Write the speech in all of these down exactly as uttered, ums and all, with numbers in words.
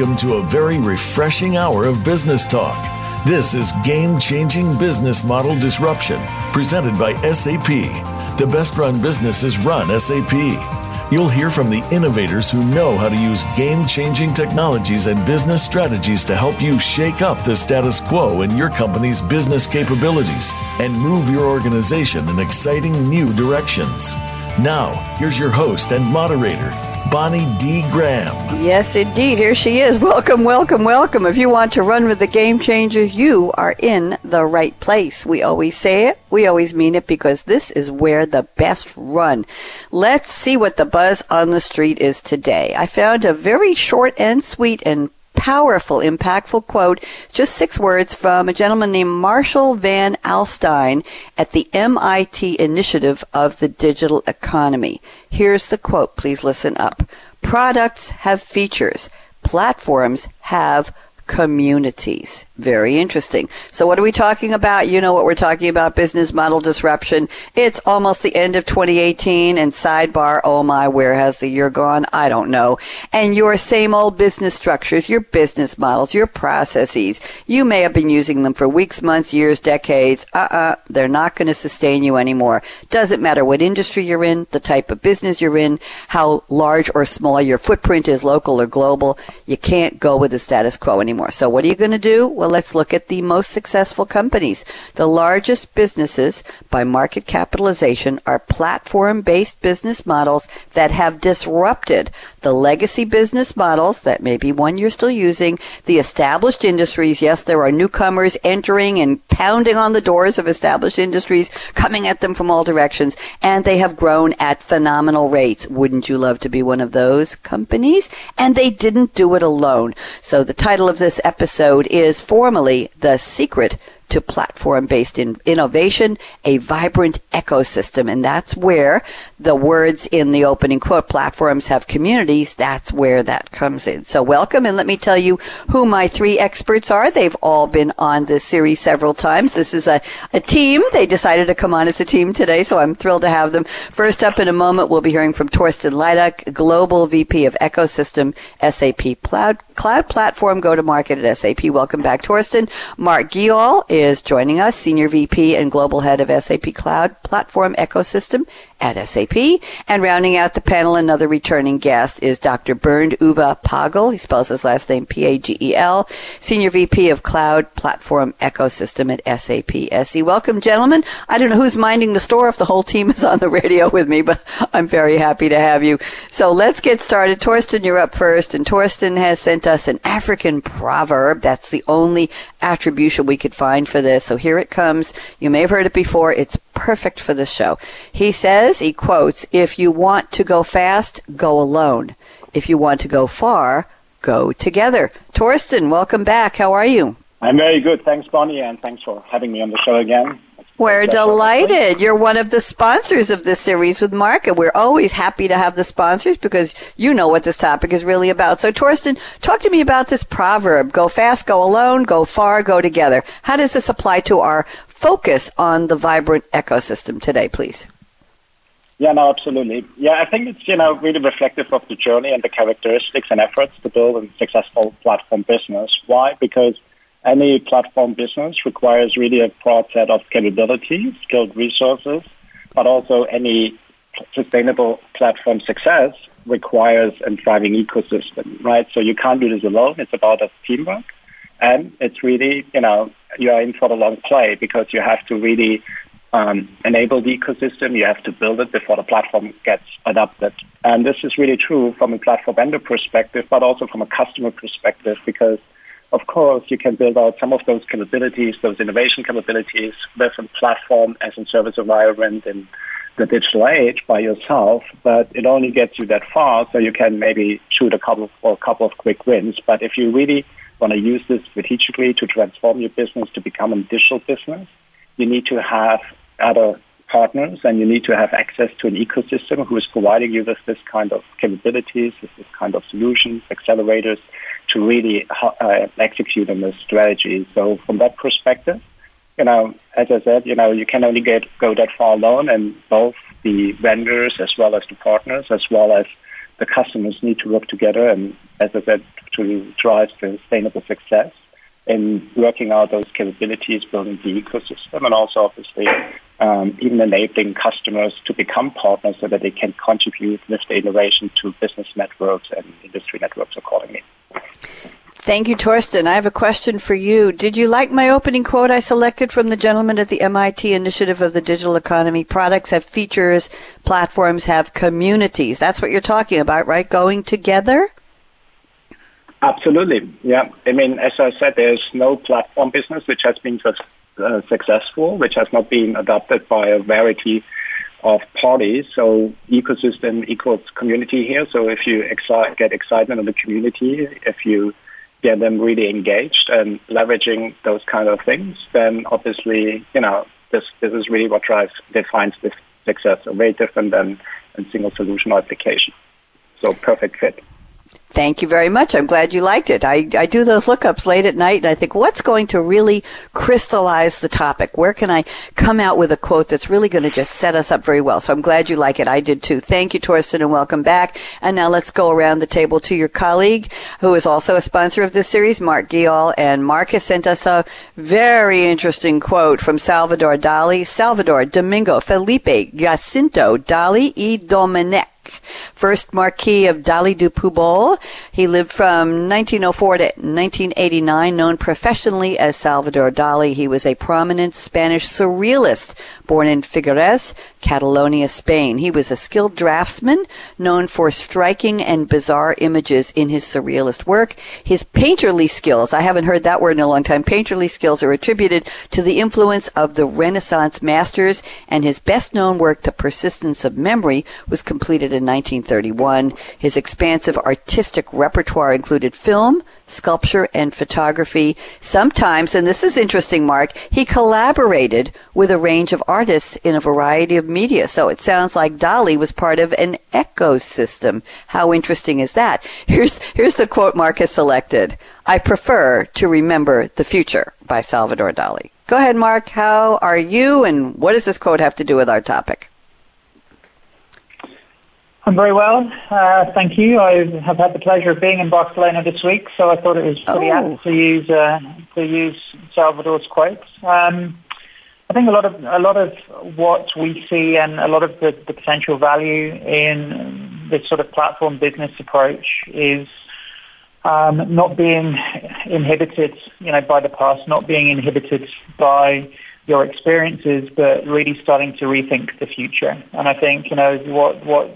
welcome to a very refreshing hour of business talk. This is Game-Changing Business Model Disruption, presented by S A P. The best-run businesses run S A P. You'll hear from the innovators who know how to use game-changing technologies and business strategies to help you shake up the status quo in your company's business capabilities and move your organization in exciting new directions. Now, here's your host and moderator, Bonnie D. Graham. Yes, indeed. Here she is. Welcome, welcome, welcome. If you want to run with the game changers, you are in the right place. We always say it. We always mean it, because this is where the best run. Let's see what the buzz on the street is today. I found a very short and sweet and powerful, impactful quote, just six words, from a gentleman named Marshall Van Alstyne at the M I T Initiative of the Digital Economy. Here's the quote. Please listen up. Products have features. Platforms have communities. Very interesting. So what are we talking about? You know what we're talking about, business model disruption. It's almost the end of twenty eighteen, and sidebar, oh my, where has the year gone? I don't know. And your same old business structures, your business models, your processes, you may have been using them for weeks, months, years, decades. Uh-uh, they're not going to sustain you anymore. Doesn't matter what industry you're in, the type of business you're in, how large or small your footprint is, local or global, you can't go with the status quo anymore. So what are you going to do? Well, let's look at the most successful companies. The largest businesses by market capitalization are platform-based business models that have disrupted the legacy business models, that may be one you're still using, the established industries. Yes, there are newcomers entering and pounding on the doors of established industries, coming at them from all directions, and they have grown at phenomenal rates. Wouldn't you love to be one of those companies? And they didn't do it alone. So the title of this episode is formally The Secret to Platform-Based in- Innovation, a Vibrant Ecosystem. And that's where the words in the opening quote, platforms have communities, that's where that comes in. So welcome, and let me tell you who my three experts are. They've all been on this series several times. This is a, a team. They decided to come on as a team today, so I'm thrilled to have them. First up in a moment, we'll be hearing from Torsten Liedtke, Global V P of Ecosystem, S A P Cloud, Cloud Platform Go-to-Market at S A P. Welcome back, Torsten. Mark Gial is is joining us, Senior V P and Global Head of S A P Cloud Platform Ecosystem at S A P. And rounding out the panel, another returning guest is Doctor Bernd Uwe Pagel. He spells his last name P A G E L, Senior V P of Cloud Platform Ecosystem at S A P S E. Welcome, gentlemen. I don't know who's minding the store if the whole team is on the radio with me, but I'm very happy to have you. So let's get started. Torsten, you're up first, and Torsten has sent us an African proverb. That's the only attribution we could find for this, so here it comes. You may have heard it before. It's perfect for this show. He says, he quotes, if you want to go fast, go alone. If you want to go far, go together. Torsten, welcome back. How are you? I'm very good. Thanks, Bonnie, and thanks for having me on the show again. We're delighted. You're one of the sponsors of this series with Mark, and we're always happy to have the sponsors because you know what this topic is really about. So, Torsten, talk to me about this proverb, go fast, go alone, go far, go together. How does this apply to our focus on the vibrant ecosystem today, please? Yeah, no, absolutely. Yeah, I think it's, you know, really reflective of the journey and the characteristics and efforts to build a successful platform business. Why? Because any platform business requires really a broad set of capabilities, skilled resources, but also any sustainable platform success requires a thriving ecosystem, right? So you can't do this alone. It's about a teamwork. And it's really, you know, you are in for the long play because you have to really um, enable the ecosystem. You have to build it before the platform gets adopted. And this is really true from a platform vendor perspective, but also from a customer perspective, because of course, you can build out some of those capabilities, those innovation capabilities, with a platform as a service environment in the digital age by yourself, but it only gets you that far, so you can maybe shoot a couple or a couple of quick wins. But if you really want to use this strategically to transform your business to become a digital business, you need to have other partners and you need to have access to an ecosystem who is providing you with this kind of capabilities, with this kind of solutions, accelerators, to really uh, execute on this strategy. So from that perspective, you know, as I said, you know, you can only get go that far alone, and both the vendors as well as the partners as well as the customers need to work together and, as I said, to drive sustainable success in working out those capabilities, building the ecosystem, and also obviously um, even enabling customers to become partners so that they can contribute with the innovation to business networks and industry networks accordingly. Thank you, Torsten. I have a question for you. Did you like my opening quote I selected from the gentleman at the M I T Initiative of the Digital Economy? Products have features, platforms have communities. That's what you're talking about, right? Going together? Absolutely. Yeah. I mean, as I said, there's no platform business which has been uh, successful, which has not been adopted by a variety of parties. So ecosystem equals community here. So if you excite, get excitement of the community, if you get them really engaged and leveraging those kind of things, then obviously, you know, this this is really what drives, defines this success. So very different than a single solution or application. So perfect fit. Thank you very much. I'm glad you liked it. I, I do those lookups late at night, and I think, what's going to really crystallize the topic? Where can I come out with a quote that's really going to just set us up very well? So I'm glad you like it. I did, too. Thank you, Torsten, and welcome back. And now let's go around the table to your colleague, who is also a sponsor of this series, Mark Gial. And Mark has sent us a very interesting quote from Salvador Dali. Salvador, Domingo, Felipe, Jacinto, Dali y Dominic. First Marquis of Dali du Pubol. He lived from nineteen oh four to nineteen eighty-nine, known professionally as Salvador Dali. He was a prominent Spanish surrealist born in Figueres, Catalonia, Spain. He was a skilled draftsman known for striking and bizarre images in his surrealist work. His painterly skills, I haven't heard that word in a long time, painterly skills are attributed to the influence of the Renaissance masters, and his best-known work, The Persistence of Memory, was completed in In nineteen thirty-one. His expansive artistic repertoire included film, sculpture, and photography. Sometimes, and this is interesting, Mark, he collaborated with a range of artists in a variety of media. So it sounds like Dali was part of an ecosystem. How interesting is that? Here's, here's the quote Mark has selected. I prefer to remember the future, by Salvador Dali. Go ahead, Mark. How are you, and what does this quote have to do with our topic? I'm very well, uh, thank you. I have had the pleasure of being in Barcelona this week, so I thought it was pretty oh. apt to use uh, to use Salvador's quotes. Um, I think a lot of a lot of what we see and a lot of the, the potential value in this sort of platform business approach is um, not being inhibited, you know, by the past, not being inhibited by your experiences, but really starting to rethink the future. And I think, you know, what what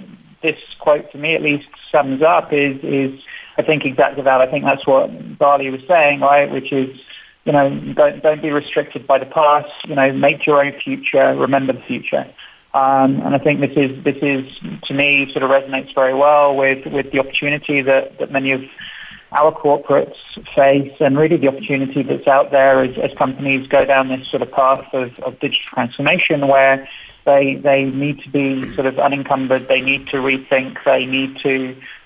this quote, to me at least, sums up is, is I think, exactly that. I think that's what Dali was saying, right, which is, you know, don't, don't be restricted by the past, you know, make your own future, remember the future. Um, and I think this is, this is to me, sort of resonates very well with, with the opportunity that, that many of our corporates face, and really the opportunity that's out there as, as companies go down this sort of path of, of digital transformation, where They they need to be sort of unencumbered. They need to rethink. They need to,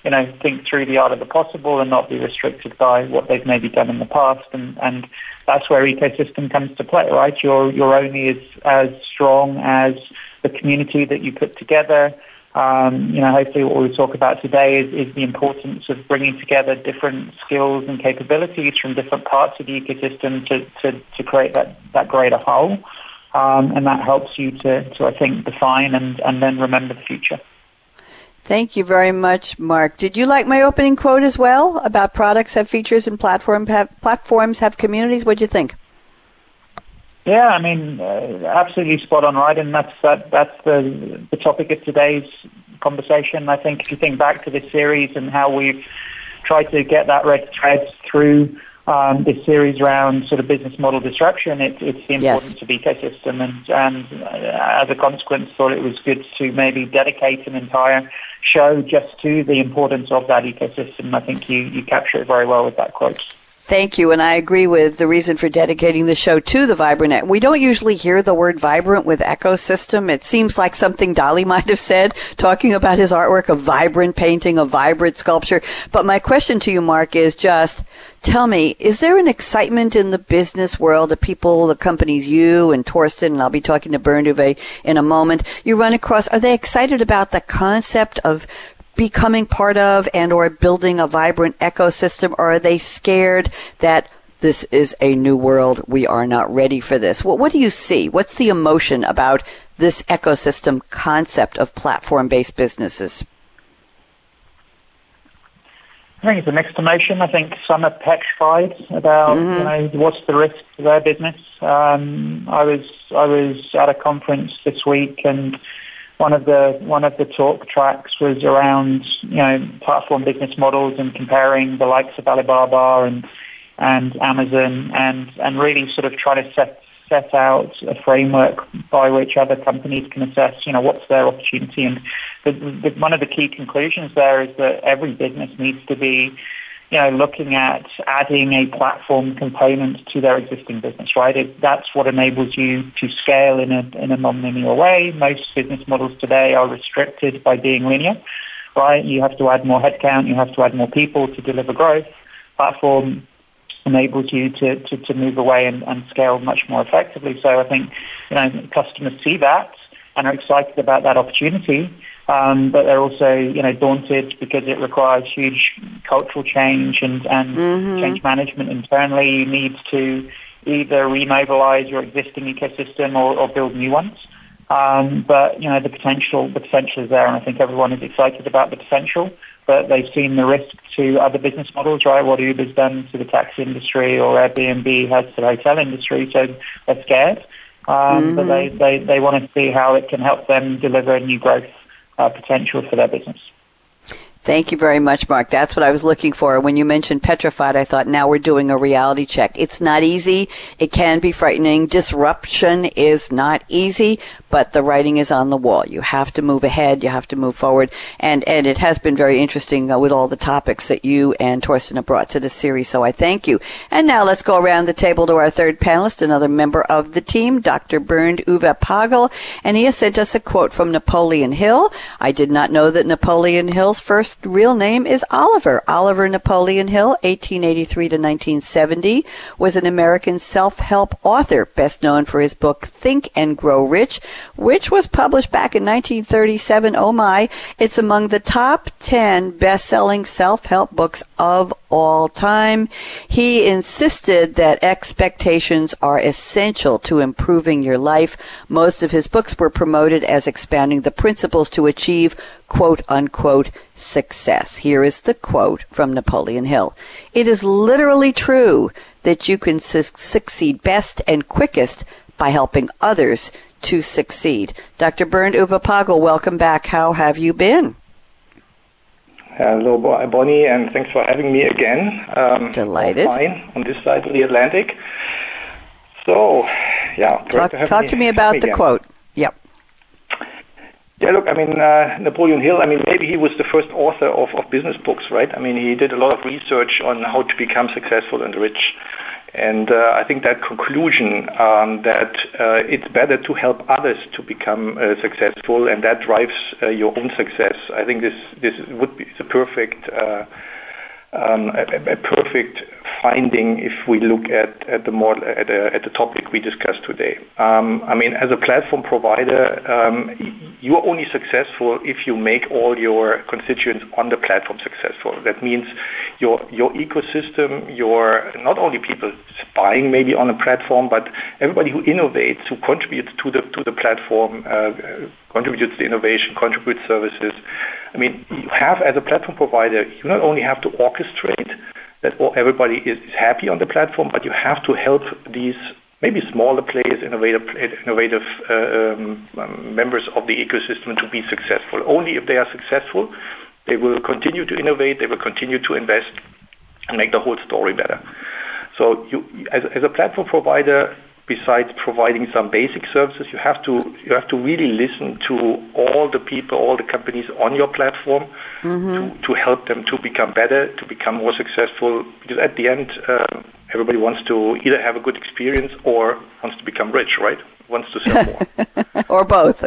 you know, think through the art of the possible and not be restricted by what they've maybe done in the past. And, and that's where ecosystem comes to play, right? You're you're only as as strong as the community that you put together. Um, you know, hopefully, what we talk about today is, is the importance of bringing together different skills and capabilities from different parts of the ecosystem to to, to create that that greater whole. Um, and that helps you to, to I think, define and, and then remember the future. Thank you very much, Mark. Did you like my opening quote as well about products have features and platform have, platforms have communities? What do you think? Yeah, I mean, uh, absolutely spot on, right? And that's that, that's the, the topic of today's conversation. I think if you think back to this series and how we've tried to get that red thread through Um, this series around sort of business model disruption, it, it's the importance yes. of ecosystem, and, and as a consequence, thought it was good to maybe dedicate an entire show just to the importance of that ecosystem. I think you, you capture it very well with that quote. Thank you, and I agree with the reason for dedicating the show to the Vibrant. We don't usually hear the word vibrant with ecosystem. It seems like something Dali might have said, talking about his artwork, a vibrant painting, a vibrant sculpture. But my question to you, Mark, is just tell me, is there an excitement in the business world of people, the companies you and Torsten, and I'll be talking to Bernd Uwe in a moment, you run across? Are they excited about the concept of becoming part of and or building a vibrant ecosystem, or are they scared that this is a new world, we are not ready for this? Well, what do you see? What's the emotion about this ecosystem concept of platform-based businesses? I think it's a mixed emotion. I think some are petrified about mm-hmm. you know, what's the risk to their business. Um, I was I was at a conference this week, and one of the one of the talk tracks was around you know platform business models and comparing the likes of Alibaba and and Amazon, and and really sort of trying to set set out a framework by which other companies can assess, you know, what's their opportunity. And the, the, one of the key conclusions there is that every business needs to be, you know, looking at adding a platform component to their existing business, right? It, that's what enables you to scale in a, in a non-linear way. Most business models today are restricted by being linear, right? You have to add more headcount, you have to add more people to deliver growth. Platform enables you to, to, to move away and, and scale much more effectively. So I think, you know, customers see that and are excited about that opportunity, um, but they're also, you know, daunted because it requires huge cultural change and, and mm-hmm. change management internally. You need to either remobilize your existing ecosystem or, or build new ones. Um, but, you know, the potential, the potential is there, and I think everyone is excited about the potential. But they've seen the risk to other business models, right? What Uber's done to the taxi industry, or Airbnb has to the hotel industry, so they're scared. Um, mm-hmm. But they, they, they want to see how it can help them deliver new growth uh, potential for their business. Thank you very much, Mark. That's what I was looking for. When you mentioned petrified, I thought, now we're doing a reality check. It's not easy. It can be frightening. Disruption is not easy, but the writing is on the wall. You have to move ahead. You have to move forward. And, and it has been very interesting uh, with all the topics that you and Torsten have brought to this series, so I thank you. And now let's go around the table to our third panelist, another member of the team, Doctor Bernd Uwe Pagel. And he has sent us a quote from Napoleon Hill. I did not know that Napoleon Hill's first real name is Oliver. Oliver Napoleon Hill, eighteen eighty-three to nineteen seventy, was an American self-help author, best known for his book Think and Grow Rich, which was published back in nineteen thirty-seven. Oh my, it's among the top ten best-selling self-help books of all time. He insisted that expectations are essential to improving your life. Most of his books were promoted as expounding the principles to achieve quote-unquote success. Here is the quote from Napoleon Hill. It is literally true that you can su- succeed best and quickest by helping others to succeed. Doctor Bernd Uwe Pagel, welcome back. How have you been? Hello, Bonnie, and thanks for having me again. Um, Delighted. Fine, on this side of the Atlantic. So, yeah. Talk, to, talk me, to me about me the again. quote. Yep. Yeah, look, I mean, uh, Napoleon Hill, I mean, maybe he was the first author of, of business books, right? I mean, he did a lot of research on how to become successful and rich. And uh, I think that conclusion um, that uh, it's better to help others to become uh, successful, and that drives uh, your own success. I think this this would be the perfect uh, um, a, a perfect finding if we look at at the more at, a, at the topic we discussed today. Um, I mean, as a platform provider, um, you are only successful if you make all your constituents on the platform successful. That means your your ecosystem, your not only people buying maybe on a platform, but everybody who innovates, who contributes to the to the platform, uh, contributes to innovation, contributes services. I mean, you have as a platform provider, you not only have to orchestrate that everybody is happy on the platform, but you have to help these maybe smaller players, innovative, innovative uh, um, members of the ecosystem to be successful. Only if they are successful, they will continue to innovate, they will continue to invest and make the whole story better. So you, as, as a platform provider, besides providing some basic services, you have to you have to really listen to all the people, all the companies on your platform mm-hmm. to, to help them to become better, to become more successful. Because at the end, uh, everybody wants to either have a good experience or wants to become rich, right? Wants to sell more. Or both.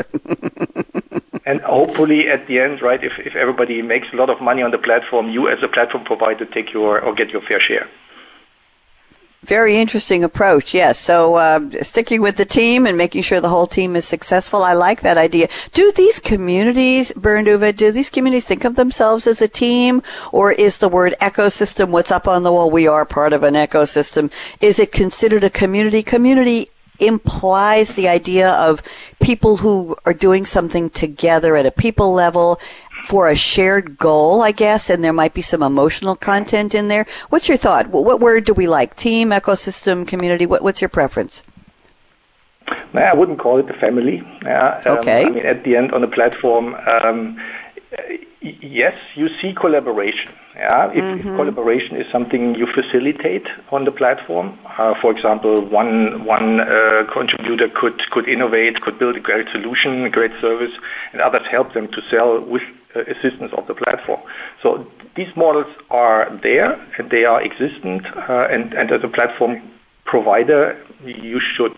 And hopefully at the end, right, if, if everybody makes a lot of money on the platform, you as a platform provider take your or get your fair share. Very interesting approach, yes. So uh, sticking with the team and making sure the whole team is successful, I like that idea. Do these communities, Bernd Uwe, do these communities think of themselves as a team, or is the word ecosystem, what's up on the wall, we are part of an ecosystem, is it considered a community? Community implies the idea of people who are doing something together at a people level for a shared goal, I guess, and there might be some emotional content in there. What's your thought? What word do we like? Team, ecosystem, community? What, what's your preference? No, I wouldn't call it the family. Yeah, um, okay. I mean, at the end, on the platform, um, yes, you see collaboration. Yeah, if, mm-hmm. if collaboration is something you facilitate on the platform, uh, for example, one one uh, contributor could could innovate, could build a great solution, a great service, and others help them to sell with uh, assistance of the platform. So these models are there and they are existent. Uh, and and as a platform provider, you should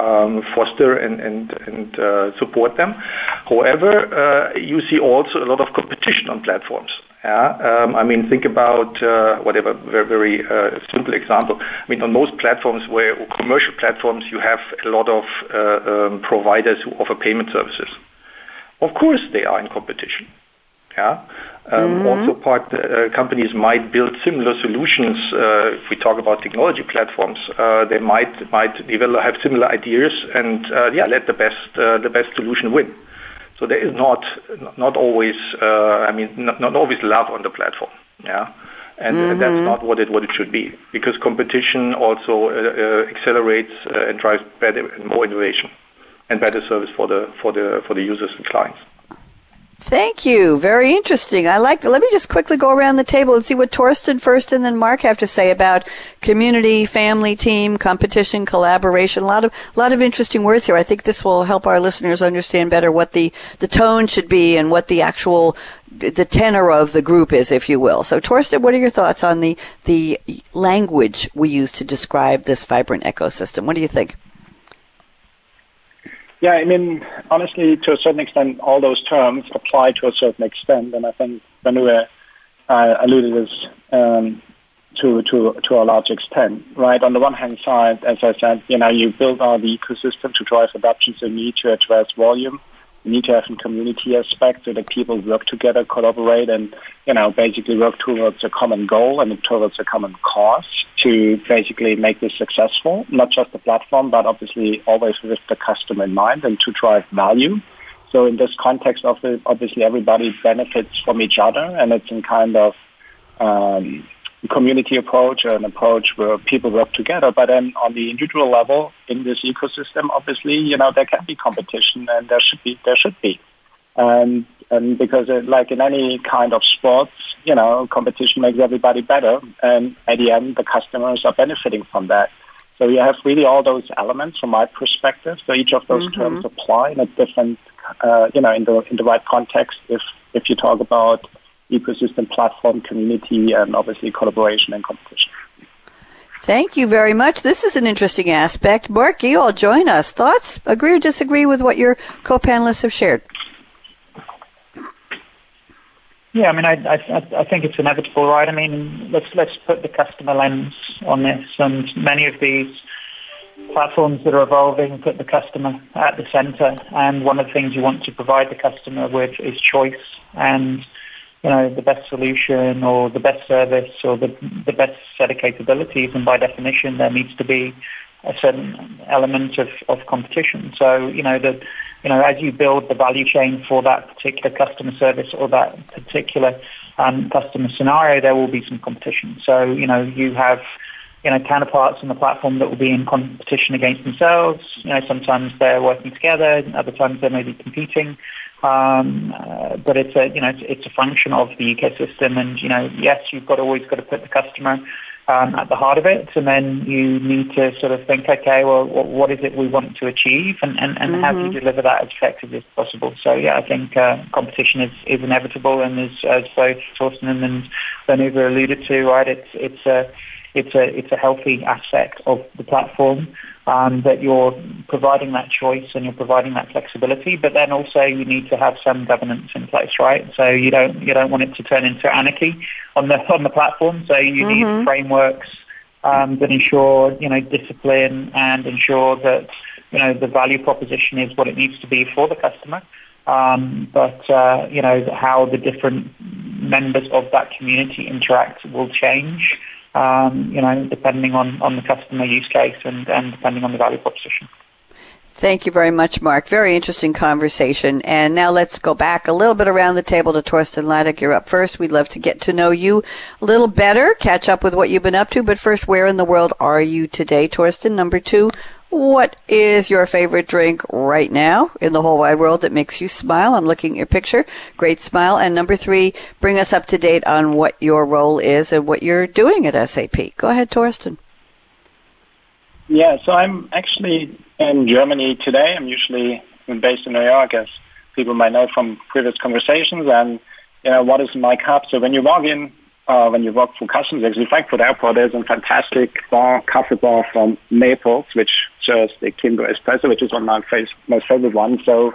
Um, foster and and and uh, support them. However, uh, you see also a lot of competition on platforms. Yeah? Um, I mean, think about uh, whatever very very uh, simple example. I mean, on most platforms, where commercial platforms, you have a lot of uh, um, providers who offer payment services. Of course, they are in competition. Yeah. Um, mm-hmm. Also, part uh, companies might build similar solutions. Uh, if we talk about technology platforms, uh, they might might develop have similar ideas, and uh, yeah, let the best uh, the best solution win. So there is not not always uh, I mean not, not always love on the platform. Yeah, and, mm-hmm. and that's not what it what it should be, because competition also uh, uh, accelerates uh, and drives better and more innovation and better service for the for the for the users and clients. Thank you. Very interesting. I like, let me just quickly go around the table and see what Torsten first and then Mark have to say about community, family, team, competition, collaboration. A lot of, a lot of interesting words here. I think this will help our listeners understand better what the, the tone should be and what the actual, the tenor of the group is, if you will. So Torsten, what are your thoughts on the, the language we use to describe this vibrant ecosystem? What do you think? Yeah, I mean, honestly, to a certain extent, all those terms apply to a certain extent, and I think Benua uh, alluded this um, to to to a large extent, right? On the one hand side, as I said, you know, you build out the ecosystem to drive adoption, so you need to address volume, you need to have a community aspect so that people work together, collaborate, and you know, basically work towards a common goal and towards a common cause to basically make this successful, not just the platform, but obviously always with the customer in mind and to drive value. So in this context, obviously everybody benefits from each other, and it's a kind of um, community approach or an approach where people work together. But then on the individual level in this ecosystem, obviously, you know, there can be competition, and there should be, there should be. And And because, it, like in any kind of sports, you know, competition makes everybody better. And at the end, the customers are benefiting from that. So you have really all those elements from my perspective. So each of those mm-hmm. terms apply in a different, uh, you know, in the in the right context. If if you talk about ecosystem, platform, community, and obviously collaboration and competition. Thank you very much. This is an interesting aspect. Mark Gial, join us. Thoughts? Agree or disagree with what your co-panelists have shared? Yeah, I mean, I, I, I think it's inevitable, right? I mean, let's let's put the customer lens on this, and many of these platforms that are evolving put the customer at the center. And one of the things you want to provide the customer with is choice, and you know, the best solution or the best service or the the best set of capabilities. And by definition, there needs to be a certain element of, of competition. So you know the. You know, as you build the value chain for that particular customer service or that particular um, customer scenario, there will be some competition. So, you know, you have, you know, counterparts on the platform that will be in competition against themselves. You know, sometimes they're working together, other times they may be competing. Um, uh, but it's a, you know, it's, it's a function of the ecosystem. And, you know, yes, you've got always got to put the customer Um, at the heart of it, and then you need to sort of think, okay, well, what is it we want to achieve, and, and, and mm-hmm. how do you deliver that as effectively as possible? So, yeah, I think uh, competition is, is inevitable, and as, as both Torsten and Bernd Uwe alluded to, right, it's it's a it's a it's a healthy aspect of the platform um, that you're providing that choice and you're providing that flexibility, but then also you need to have some governance in place, right? So you don't you don't want it to turn into anarchy on the on the platform. So you mm-hmm. need frameworks um, that ensure, you know, discipline and ensure that, you know, the value proposition is what it needs to be for the customer. Um, but, uh, you know, how the different members of that community interact will change, um, you know, depending on, on the customer use case and, and depending on the value proposition. Thank you very much, Mark. Very interesting conversation. And now let's go back a little bit around the table to Torsten Liedtke. You're up first. We'd love to get to know you a little better, catch up with what you've been up to. But first, where in the world are you today, Torsten? Number two, what is your favorite drink right now in the whole wide world that makes you smile? I'm looking at your picture. Great smile. And number three, bring us up to date on what your role is and what you're doing at S A P. Go ahead, Torsten. Yeah, so I'm actually in Germany today. I'm usually based in New York, as people might know from previous conversations. And, you know, what is my cup? So when you walk in, uh, when you walk through customs, actually Frankfurt Airport, there's a fantastic bar, coffee bar from Naples, which serves the Kimbo Espresso, which is one of my, my favorite ones. So,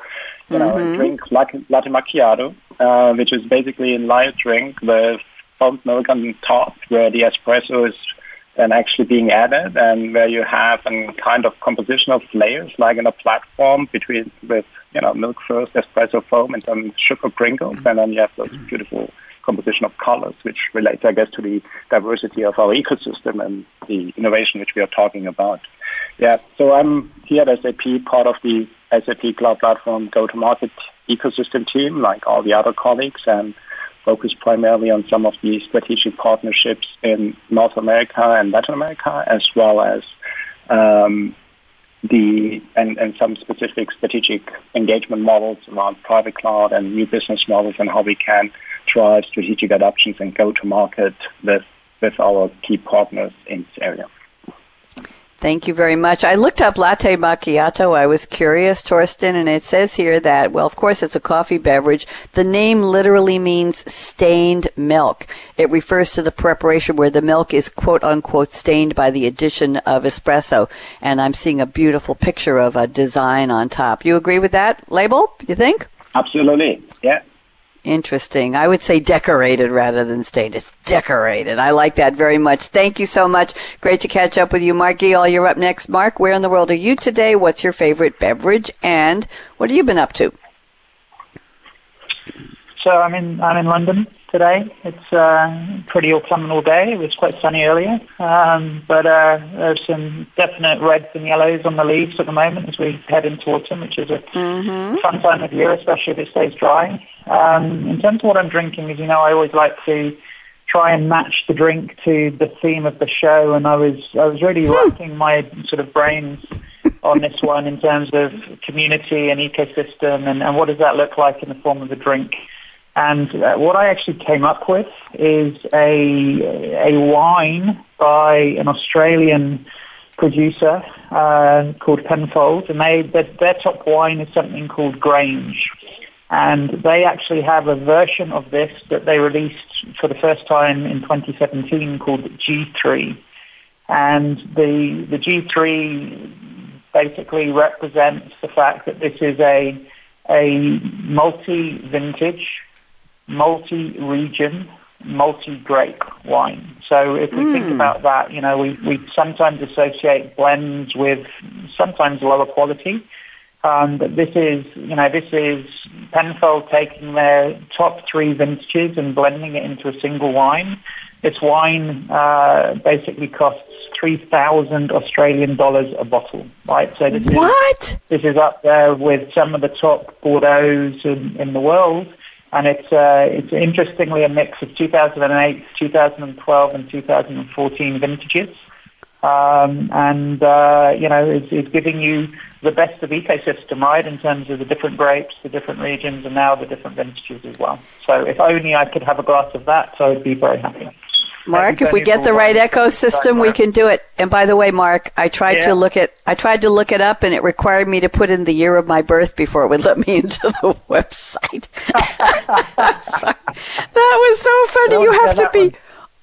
you know, mm-hmm. I drink latte, latte macchiato, uh, which is basically a light drink with pump milk on top, where the espresso is and actually being added, and where you have a kind of composition of layers, like in a platform between with you know milk first, espresso foam, and some sugar sprinkles, mm-hmm. and then you have this beautiful composition of colors, which relates, I guess, to the diversity of our ecosystem and the innovation which we are talking about. Yeah, so I'm here at S A P, part of the S A P Cloud Platform go-to-market ecosystem team, like all the other colleagues, and focus primarily on some of the strategic partnerships in North America and Latin America, as well as um, the and, and some specific strategic engagement models around private cloud and new business models, and how we can drive strategic adoptions and go to market with with our key partners in this area. Thank you very much. I looked up latte macchiato. I was curious, Torsten, and it says here that, well, of course, it's a coffee beverage. The name literally means stained milk. It refers to the preparation where the milk is, quote, unquote, stained by the addition of espresso. And I'm seeing a beautiful picture of a design on top. You agree with that label, you think? Absolutely, yeah. Interesting. I would say decorated rather than stained. It's decorated. I like that very much. Thank you so much. Great to catch up with you, Mark Gial. You're up next. Mark, where in the world are you today? What's your favorite beverage? And what have you been up to? So I'm in, I'm in London today. It's uh, pretty autumnal day. It was quite sunny earlier. Um, but uh, there's some definite reds and yellows on the leaves at the moment as we head into autumn, which is a mm-hmm. fun time of year, especially if it stays dry. Um, in terms of what I'm drinking, as you know, I always like to try and match the drink to the theme of the show, and I was I was really racking my sort of brains on this one in terms of community and ecosystem, and, and what does that look like in the form of a drink. And uh, what I actually came up with is a a wine by an Australian producer uh, called Penfolds, and they their, their top wine is something called Grange. And they actually have a version of this that they released for the first time in twenty seventeen called G three. And the the G three basically represents the fact that this is a a multi-vintage, multi-region, multi-grape wine. So if we mm. think about that, you know, we, we sometimes associate blends with sometimes lower quality. Um, but this is, you know, this is Penfold taking their top three vintages and blending it into a single wine. This wine uh, basically costs three thousand Australian dollars a bottle, right? So this what? Is, this is up there with some of the top Bordeaux's in, in the world, and it's uh, it's interestingly a mix of two thousand eight, two thousand twelve, and two thousand fourteen vintages. Um, and, uh, you know, it's, it's giving you the best of ecosystem, right, in terms of the different grapes, the different regions, and now the different vintages as well. So if only I could have a glass of that, so I'd be very happy. Mark, if we get the right ecosystem, we can do it. And by the way, Mark, I tried yeah. to look it. I tried to look it up, and it required me to put in the year of my birth before it would let me into the website. I'm sorry. That was so funny. No, you have to be... One.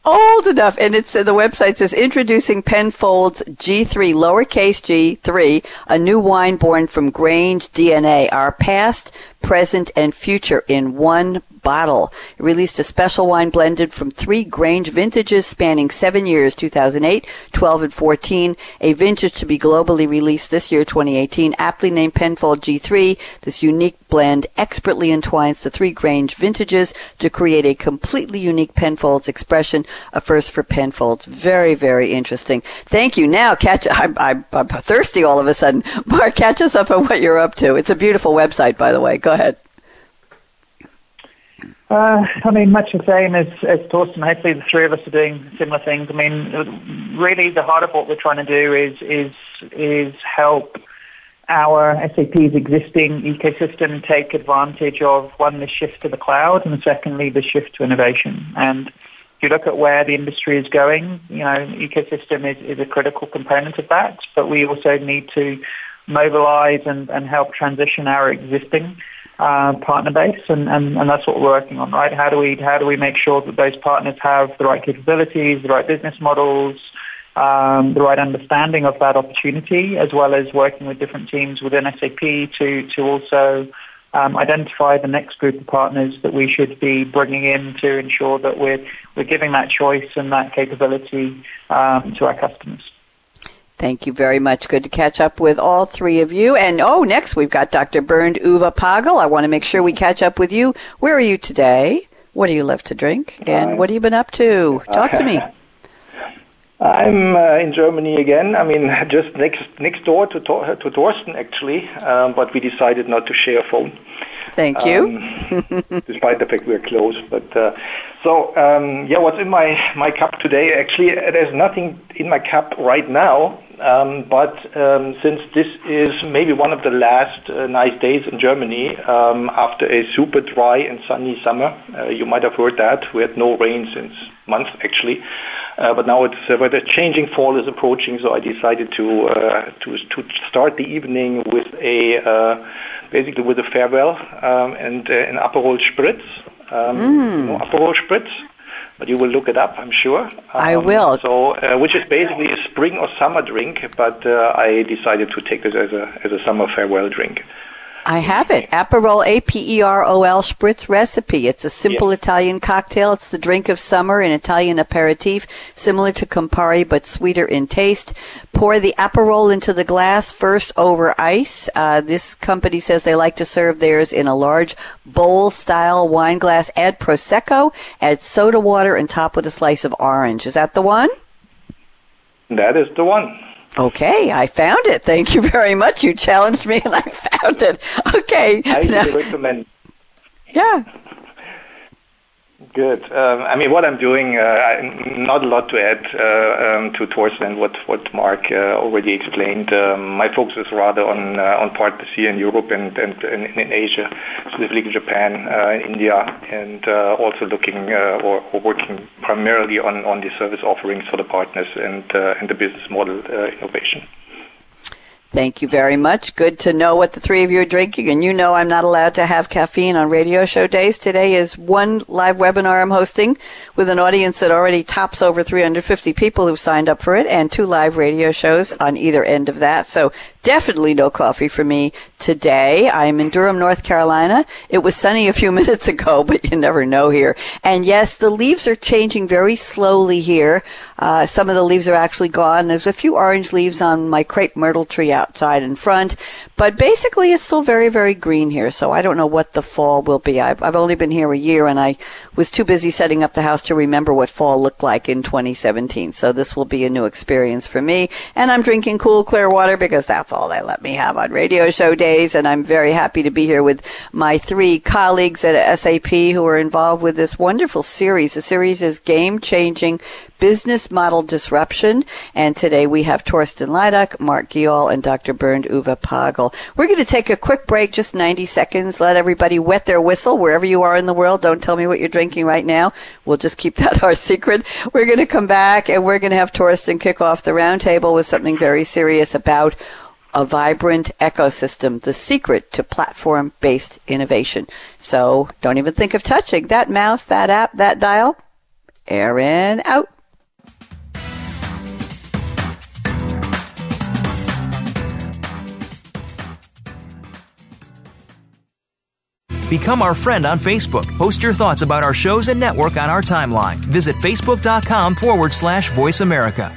Old enough, and it's uh, the website says introducing Penfolds G three, lowercase G three, a new wine born from Grange D N A, our past, present, and future in one bottle. It released a special wine blended from three Grange vintages spanning seven years, two thousand eight, twelve, and fourteen, a vintage to be globally released this year, twenty eighteen, aptly named Penfolds G three. This unique blend expertly entwines the three Grange vintages to create a completely unique Penfolds expression, a first for Penfolds. Very, very interesting. Thank you. Now, catch I'm, I'm, I'm thirsty all of a sudden. Mark, catch us up on what you're up to. It's a beautiful website, by the way. Go ahead. Uh, I mean, much the same as, as Torsten. Hopefully the three of us are doing similar things. I mean, really the heart of what we're trying to do is is is help our S A P's existing ecosystem take advantage of, one, the shift to the cloud, and secondly, the shift to innovation. And if you look at where the industry is going, you know, ecosystem is, is a critical component of that, but we also need to mobilize and, and help transition our existing Uh, partner base, and, and, and that's what we're working on, right? How do we how do we make sure that those partners have the right capabilities, the right business models, um, the right understanding of that opportunity, as well as working with different teams within S A P to to also um, identify the next group of partners that we should be bringing in to ensure that we're we're giving that choice and that capability um, to our customers. Thank you very much. Good to catch up with all three of you. And, oh, next we've got Doctor Bernd Uwe Pagel. I want to make sure we catch up with you. Where are you today? What do you love to drink? And what have you been up to? Talk to me. I'm uh, in Germany again. I mean, just next next door to, to, to Torsten, actually. Um, but we decided not to share a phone. Thank you. Um, despite the fact we're close. But uh, so, um, yeah, what's in my, my cup today? Actually, there's nothing in my cup right now. Um, but um, since this is maybe one of the last uh, nice days in Germany, um, after a super dry and sunny summer, uh, you might have heard that, we had no rain since months actually, uh, but now it's uh, weather changing, fall is approaching, so I decided to uh, to, to start the evening with a uh, basically with a farewell um, and uh, an Aperol Spritz, um, mm. no Aperol Spritz. But you will look it up, I'm sure. Um, I will. So, uh, which is basically a spring or summer drink, but uh, I decided to take this as a as a summer farewell drink. I have it. Aperol, A P E R O L, Spritz recipe. It's a simple yes. Italian cocktail. It's the drink of summer, an Italian aperitif, similar to Campari, but sweeter in taste. Pour the Aperol into the glass, first over ice. Uh, this company says they like to serve theirs in a large bowl-style wine glass. Add Prosecco, add soda water, and top with a slice of orange. Is that the one? That is the one. Okay, I found it. Thank you very much. You challenged me and I found it. Okay. I now, recommend. Yeah. Good. Um, I mean, what I'm doing, uh, not a lot to add uh, um, to Torsten and what, what Mark uh, already explained. Um, my focus is rather on uh, on partners here in Europe and, and, and in Asia, specifically Japan, uh, India, and uh, also looking uh, or, or working primarily on, on the service offerings for the partners and, uh, and the business model uh, innovation. Thank you very much. Good to know what the three of you are drinking. And you know I'm not allowed to have caffeine on radio show days. Today is one live webinar I'm hosting with an audience that already tops over three hundred fifty people who've signed up for it, and two live radio shows on either end of that. So definitely no coffee for me today. I'm in Durham, North Carolina. It was sunny a few minutes ago, but you never know here. And yes, the leaves are changing very slowly here. Uh, some of the leaves are actually gone. There's a few orange leaves on my crepe myrtle tree outside in front, but basically it's still very, very green here, so I don't know what the fall will be. I've, I've only been here a year, and I was too busy setting up the house to remember what fall looked like in twenty seventeen, so this will be a new experience for me, and I'm drinking cool, clear water because that's all they let me have on radio show days, and I'm very happy to be here with my three colleagues at S A P who are involved with this wonderful series. The series is Game-Changing Business Model Disruption, and today we have Torsten Liedtke, Mark Gial, and Doctor Bernd Uwe Pagel. We're going to take a quick break, just ninety seconds. Let everybody wet their whistle wherever you are in the world. Don't tell me what you're drinking right now. We'll just keep that our secret. We're going to come back, and we're going to have Torsten kick off the roundtable with something very serious about a vibrant ecosystem, the secret to platform-based innovation. So don't even think of touching that mouse, that app, that dial. Aaron out. Become our friend on Facebook. Post your thoughts about our shows and network on our timeline. Visit facebook.com forward slash Voice America.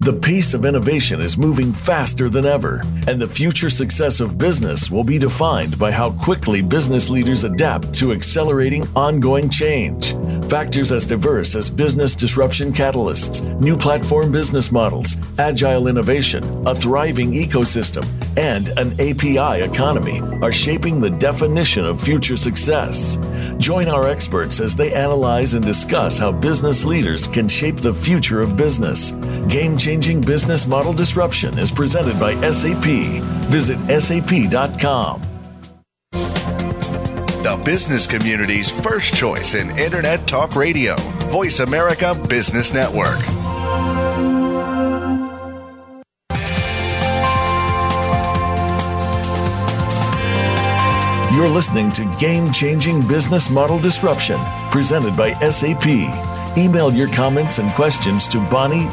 The pace of innovation is moving faster than ever, and the future success of business will be defined by how quickly business leaders adapt to accelerating ongoing change. Factors as diverse as business disruption catalysts, new platform business models, agile innovation, a thriving ecosystem, and an A P I economy are shaping the definition of future success. Join our experts as they analyze and discuss how business leaders can shape the future of business. Game-changing Changing Business Model Disruption is presented by S A P. Visit S A P dot com. The business community's first choice in Internet Talk Radio, Voice America Business Network. You're listening to Game-Changing Business Model Disruption, presented by S A P. Email your comments and questions to bonnie.d.graham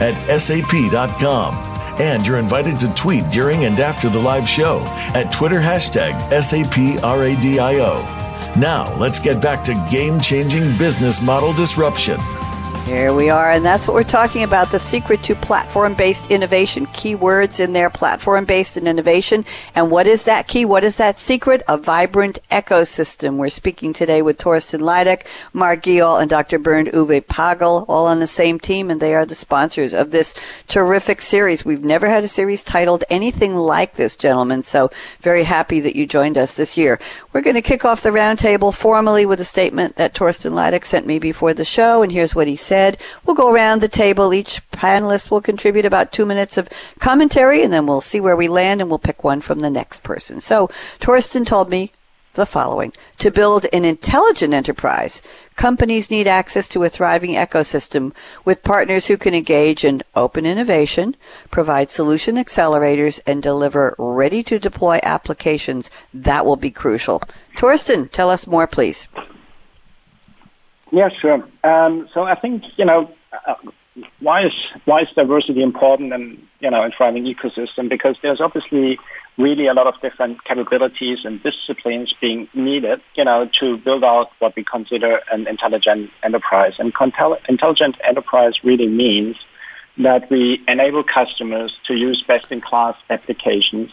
at sap.com. And you're invited to tweet during and after the live show at Twitter hashtag SAPRADIO. Now, let's get back to Game-Changing Business Model Disruption. Here we are, and that's what we're talking about, the secret to platform-based innovation, keywords in there, platform-based and innovation. And what is that key? What is that secret? A vibrant ecosystem. We're speaking today with Torsten Liedtke, Mark Gial, and Doctor Bernd Uwe Pagel, all on the same team, and they are the sponsors of this terrific series. We've never had a series titled anything like this, gentlemen, so very happy that you joined us this year. We're going to kick off the roundtable formally with a statement that Torsten Liedtke sent me before the show, and here's what he said. We'll go around the table. Each panelist will contribute about two minutes of commentary, and then we'll see where we land, and we'll pick one from the next person. So Torsten told me the following. To build an intelligent enterprise, companies need access to a thriving ecosystem with partners who can engage in open innovation, provide solution accelerators, and deliver ready-to-deploy applications. That will be crucial. Torsten, tell us more, please. Yeah, sure. Um, so I think, you know, uh, why is why is diversity important and, you know, in thriving ecosystem? Because there's obviously really a lot of different capabilities and disciplines being needed, you know, to build out what we consider an intelligent enterprise. And contel- intelligent enterprise really means that we enable customers to use best-in-class applications,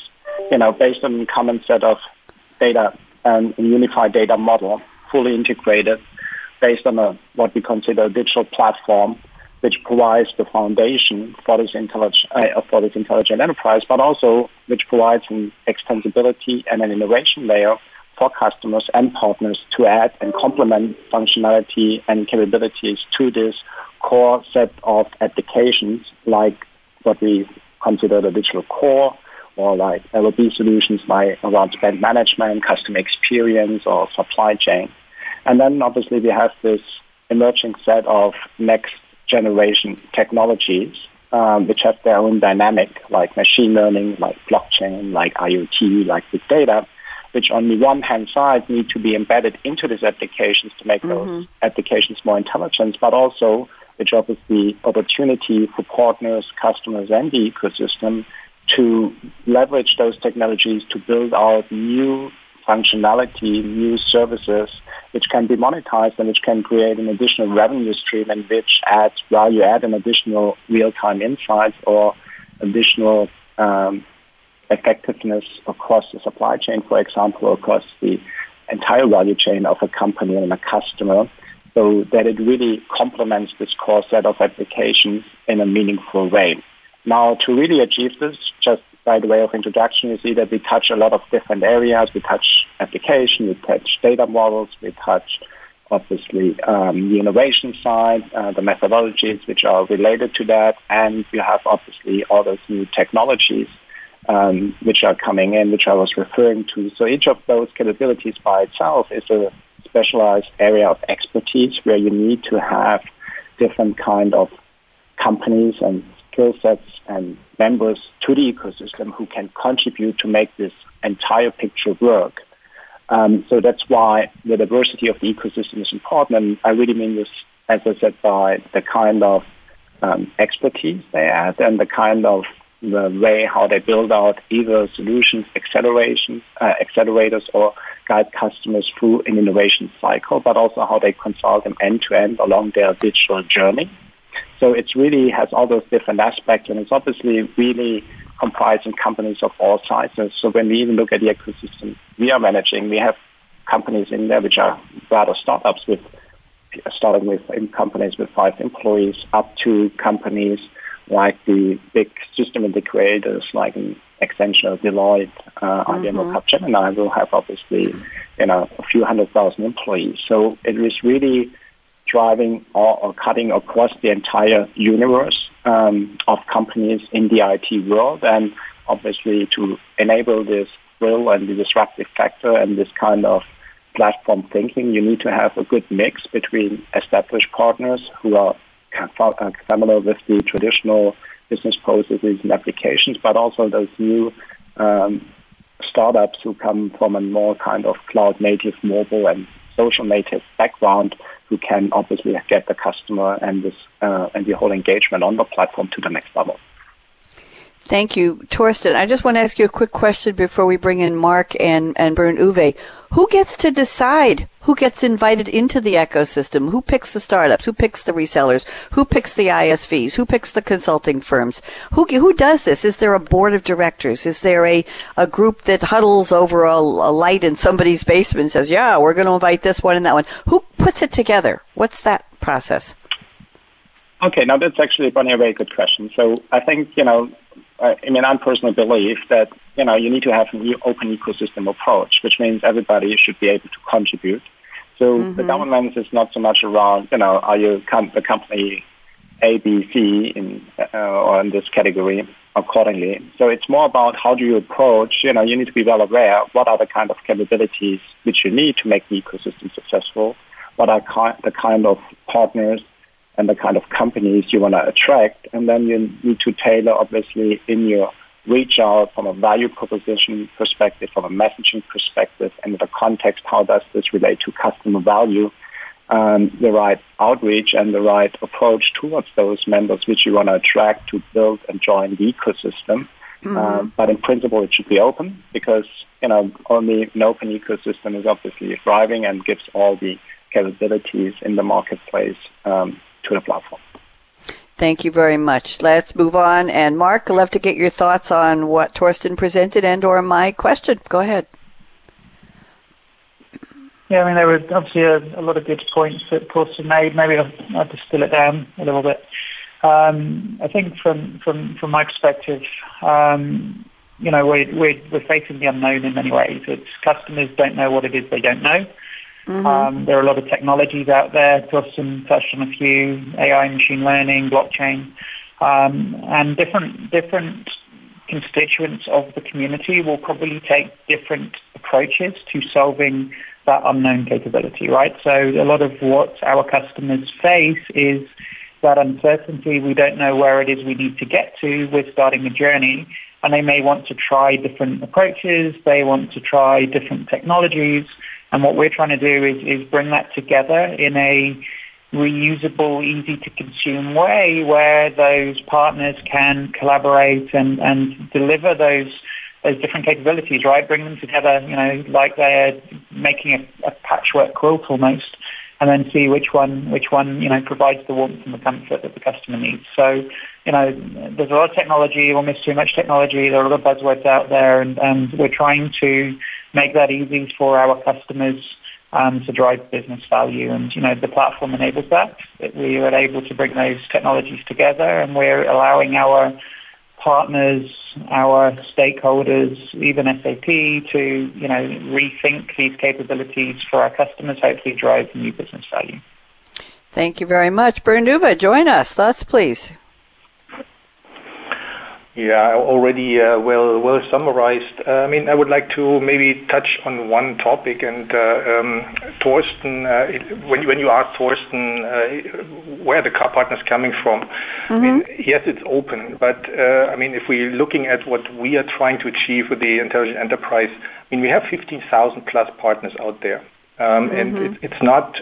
you know, based on a common set of data and um, unified data model, fully integrated, based on a, what we consider a digital platform, which provides the foundation for this, intellig- uh, for this intelligent enterprise, but also which provides an extensibility and an innovation layer for customers and partners to add and complement functionality and capabilities to this core set of applications, like what we consider the digital core, or like L O B solutions like around spend management, customer experience, or supply chain. And then obviously we have this emerging set of next generation technologies, um, which have their own dynamic, like machine learning, like blockchain, like IoT, like big data, which on the one hand side need to be embedded into these applications to make mm-hmm. those applications more intelligent, but also which offers the opportunity for partners, customers, and the ecosystem to leverage those technologies to build out new functionality, new services, which can be monetized and which can create an additional revenue stream and which adds value, add an additional real-time insights or additional um, effectiveness across the supply chain, for example, across the entire value chain of a company and a customer, so that it really complements this core set of applications in a meaningful way. Now, to really achieve this, just by the way of introduction, you see that we touch a lot of different areas. We touch application, we touch data models, we touch, obviously, um, the innovation side, uh, the methodologies which are related to that, and we have, obviously, all those new technologies um, which are coming in, which I was referring to. So each of those capabilities by itself is a specialized area of expertise where you need to have different kind of companies and skill sets and members to the ecosystem who can contribute to make this entire picture work. Um, so that's why the diversity of the ecosystem is important. And I really mean this, as I said, by the kind of um, expertise they add and the kind of the way how they build out either solutions acceleration, uh, accelerators or guide customers through an innovation cycle, but also how they consult them end-to-end along their digital journey. So it really has all those different aspects, and it's obviously really comprising companies of all sizes. So when we even look at the ecosystem we are managing, we have companies in there which are rather startups, with starting with companies with five employees up to companies like the big system integrators like Accenture, Deloitte, uh, mm-hmm. I B M or Capgemini will have obviously, you know, a few hundred thousand employees. So it is really driving or, or cutting across the entire universe um, of companies in the I T world, and obviously to enable this will and the disruptive factor and this kind of platform thinking, you need to have a good mix between established partners who are familiar with the traditional business processes and applications, but also those new um, startups who come from a more kind of cloud-native, mobile and social-native background, who can obviously get the customer and this uh, and the whole engagement on the platform to the next level. Thank you, Torsten. I just want to ask you a quick question before we bring in Mark and, and Bernd Uwe. Who gets to decide who gets invited into the ecosystem? Who picks the startups? Who picks the resellers? Who picks the I S Vs? Who picks the consulting firms? Who who does this? Is there a board of directors? Is there a, a group that huddles over a, a light in somebody's basement and says, yeah, we're going to invite this one and that one? Who puts it together? What's that process? Okay, now that's actually, Bonnie, a very good question. So I think, you know, I mean, I'm personally believe that, you know, you need to have an open ecosystem approach, which means everybody should be able to contribute. So mm-hmm. the governance is not so much around, you know, are you com- the company A, B, C in, uh, or in this category accordingly. So it's more about how do you approach, you know, you need to be well aware what are the kind of capabilities which you need to make the ecosystem successful, what are ki- the kind of partners and the kind of companies you want to attract. And then you need to tailor, obviously, in your reach out from a value proposition perspective, from a messaging perspective, and the context, how does this relate to customer value, um, the right outreach and the right approach towards those members which you want to attract to build and join the ecosystem. Mm-hmm. Uh, but in principle, it should be open, because, you know, only an open ecosystem is obviously thriving and gives all the capabilities in the marketplace um, to the platform. Thank you very much. Let's move on. And Mark, I'd love to get your thoughts on what Torsten presented and or my question. Go ahead. Yeah, I mean, there were obviously a, a lot of good points that Torsten made. Maybe I'll, I'll just distill it down a little bit. Um, I think from, from, from my perspective, um, you know, we're, we're, we're facing the unknown in many ways. It's customers don't know what it is they don't know. Mm-hmm. Um, there are a lot of technologies out there. Torsten touched on a few: A I, machine learning, blockchain, um, and different different constituents of the community will probably take different approaches to solving that unknown capability. Right. So a lot of what our customers face is that uncertainty. We don't know where it is we need to get to. We're starting a journey, and they may want to try different approaches. They want to try different technologies. And what we're trying to do is, is bring that together in a reusable, easy-to-consume way where those partners can collaborate and, and deliver those those different capabilities, right? Bring them together, you know, like they're making a, a patchwork quilt almost, and then see which one, which one, you know, provides the warmth and the comfort that the customer needs. So, you know, there's a lot of technology, almost too much technology. There are a lot of buzzwords out there, and, and we're trying to make that easy for our customers um, to drive business value. And, you know, the platform enables that, that we are able to bring those technologies together, and we're allowing our partners, our stakeholders, even S A P to, you know, rethink these capabilities for our customers, hopefully drive new business value. Thank you very much. Bernd Uwe, join us. Thoughts, please. Yeah, already uh, well well summarized. Uh, I mean, I would like to maybe touch on one topic. And uh, um, Torsten, uh, it, when, you, when you ask Torsten uh, where the car partner is coming from, mm-hmm. I mean, yes, it's open. But, uh, I mean, if we're looking at what we are trying to achieve with the Intelligent Enterprise, I mean, we have fifteen thousand plus partners out there. Um, mm-hmm. And it, it's not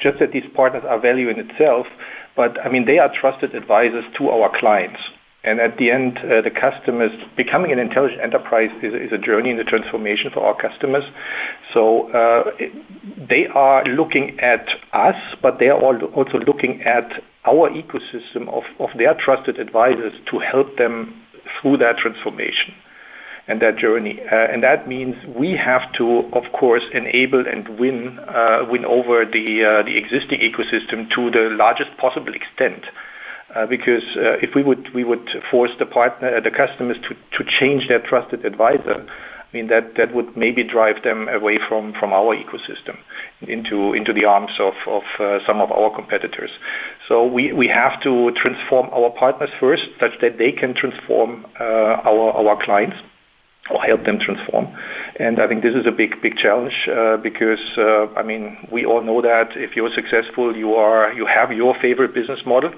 just that these partners are value in itself, but, I mean, they are trusted advisors to our clients. And at the end, uh, the customers, becoming an intelligent enterprise is, is a journey and a transformation for our customers. So uh, it, they are looking at us, but they are also looking at our ecosystem of, of their trusted advisors to help them through that transformation and that journey. Uh, and that means we have to, of course, enable and win, uh, win over the, uh, the existing ecosystem to the largest possible extent. Uh, because uh, if we would we would force the partner, uh, the customers to, to change their trusted advisor, I mean that, that would maybe drive them away from, from our ecosystem into into the arms of of uh, some of our competitors. So we, we have to transform our partners first, such that they can transform uh, our our clients or help them transform. And I think this is a big, big challenge uh, because, uh, I mean, we all know that if you're successful, you are you have your favorite business model.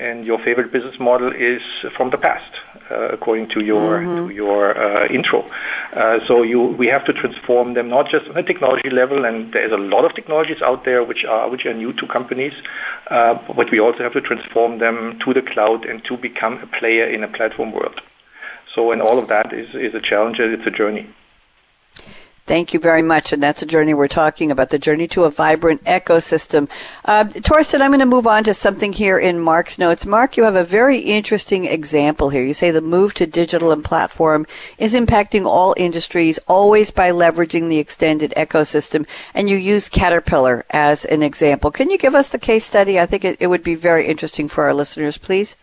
And your favorite business model is from the past, uh, according to your mm-hmm. to your uh, intro. Uh, so you we have to transform them not just on a technology level, and there's a lot of technologies out there which are which are new to companies, uh, but we also have to transform them to the cloud and to become a player in a platform world. So, and all of that is is a challenge. It's a journey. Thank you very much. And that's a journey we're talking about, the journey to a vibrant ecosystem. Uh, Torsten, I'm going to move on to something here in Mark's notes. Mark, you have a very interesting example here. You say the move to digital and platform is impacting all industries, always by leveraging the extended ecosystem. And you use Caterpillar as an example. Can you give us the case study? I think it, it would be very interesting for our listeners, please.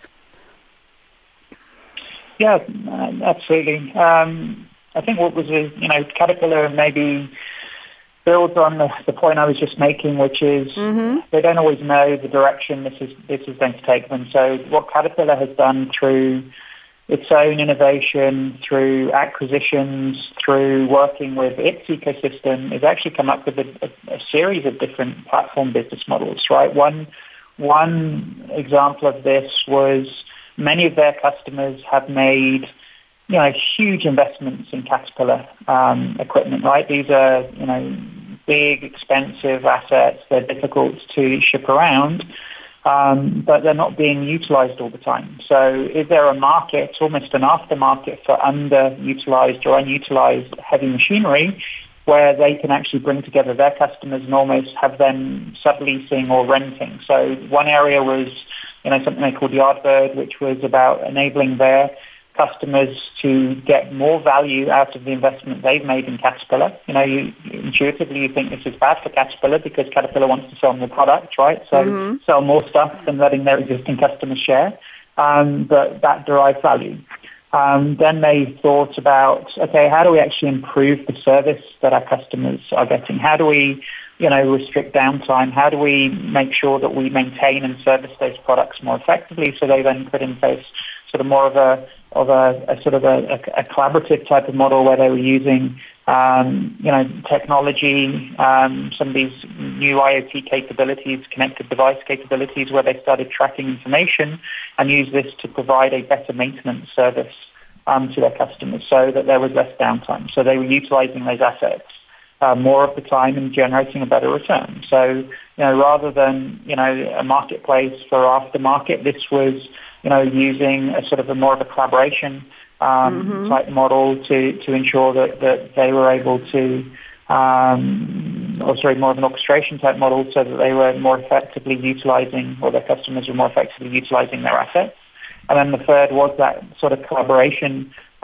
Yeah, absolutely. Um I think what was, you know, Caterpillar maybe builds on the, the point I was just making, which is mm-hmm. they don't always know the direction this is this is going to take them. So what Caterpillar has done through its own innovation, through acquisitions, through working with its ecosystem, is actually come up with a, a, a series of different platform business models, right? One, one example of this was many of their customers have made you know, huge investments in Caterpillar um, equipment, right? These are, you know, big, expensive assets. They're difficult to ship around, um, but they're not being utilized all the time. So is there a market, almost an aftermarket for underutilized or unutilized heavy machinery where they can actually bring together their customers and almost have them subleasing or renting? So one area was, you know, something they called Yardbird, which was about enabling their customers to get more value out of the investment they've made in Caterpillar. You know, you, intuitively you think this is bad for Caterpillar because Caterpillar wants to sell more product, right? So mm-hmm. sell more stuff than letting their existing customers share, um, but that derives value. Um, then they thought about, okay, how do we actually improve the service that our customers are getting? How do we, you know, restrict downtime? How do we make sure that we maintain and service those products more effectively? So they then put in place sort of more of a Of a, a sort of a, a, a collaborative type of model where they were using, um, you know, technology, um, some of these new IoT capabilities, connected device capabilities, where they started tracking information and use this to provide a better maintenance service um, to their customers, so that there was less downtime. So they were utilizing those assets uh, more of the time and generating a better return. So, you know, rather than you know a marketplace for aftermarket, this was you know, using a sort of a more of a collaboration um, mm-hmm. type model to, to ensure that, that they were able to, um, or sorry, more of an orchestration type model so that they were more effectively utilizing, or their customers were more effectively utilizing their assets. And then the third was that sort of collaboration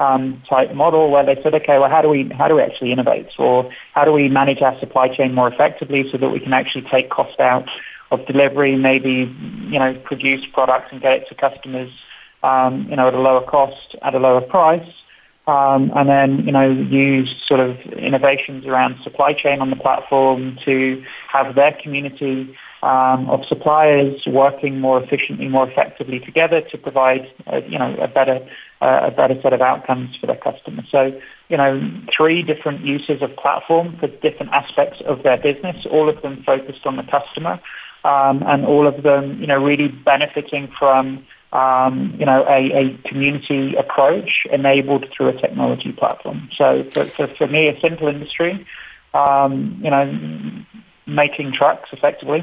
um, type model where they said, okay, well, how do we how do we actually innovate, or how do we manage our supply chain more effectively so that we can actually take cost out of delivery, maybe, you know, produce products and get it to customers, um, you know, at a lower cost, at a lower price, um, and then, you know, use sort of innovations around supply chain on the platform to have their community um, of suppliers working more efficiently, more effectively together to provide, uh, you know, a better uh, a better set of outcomes for their customers. So, you know, three different uses of platform for different aspects of their business, all of them focused on the customer. Um, and all of them, you know, really benefiting from, um, you know, a, a community approach enabled through a technology platform. So for, for, for me, a simple industry, um, you know, making trucks effectively,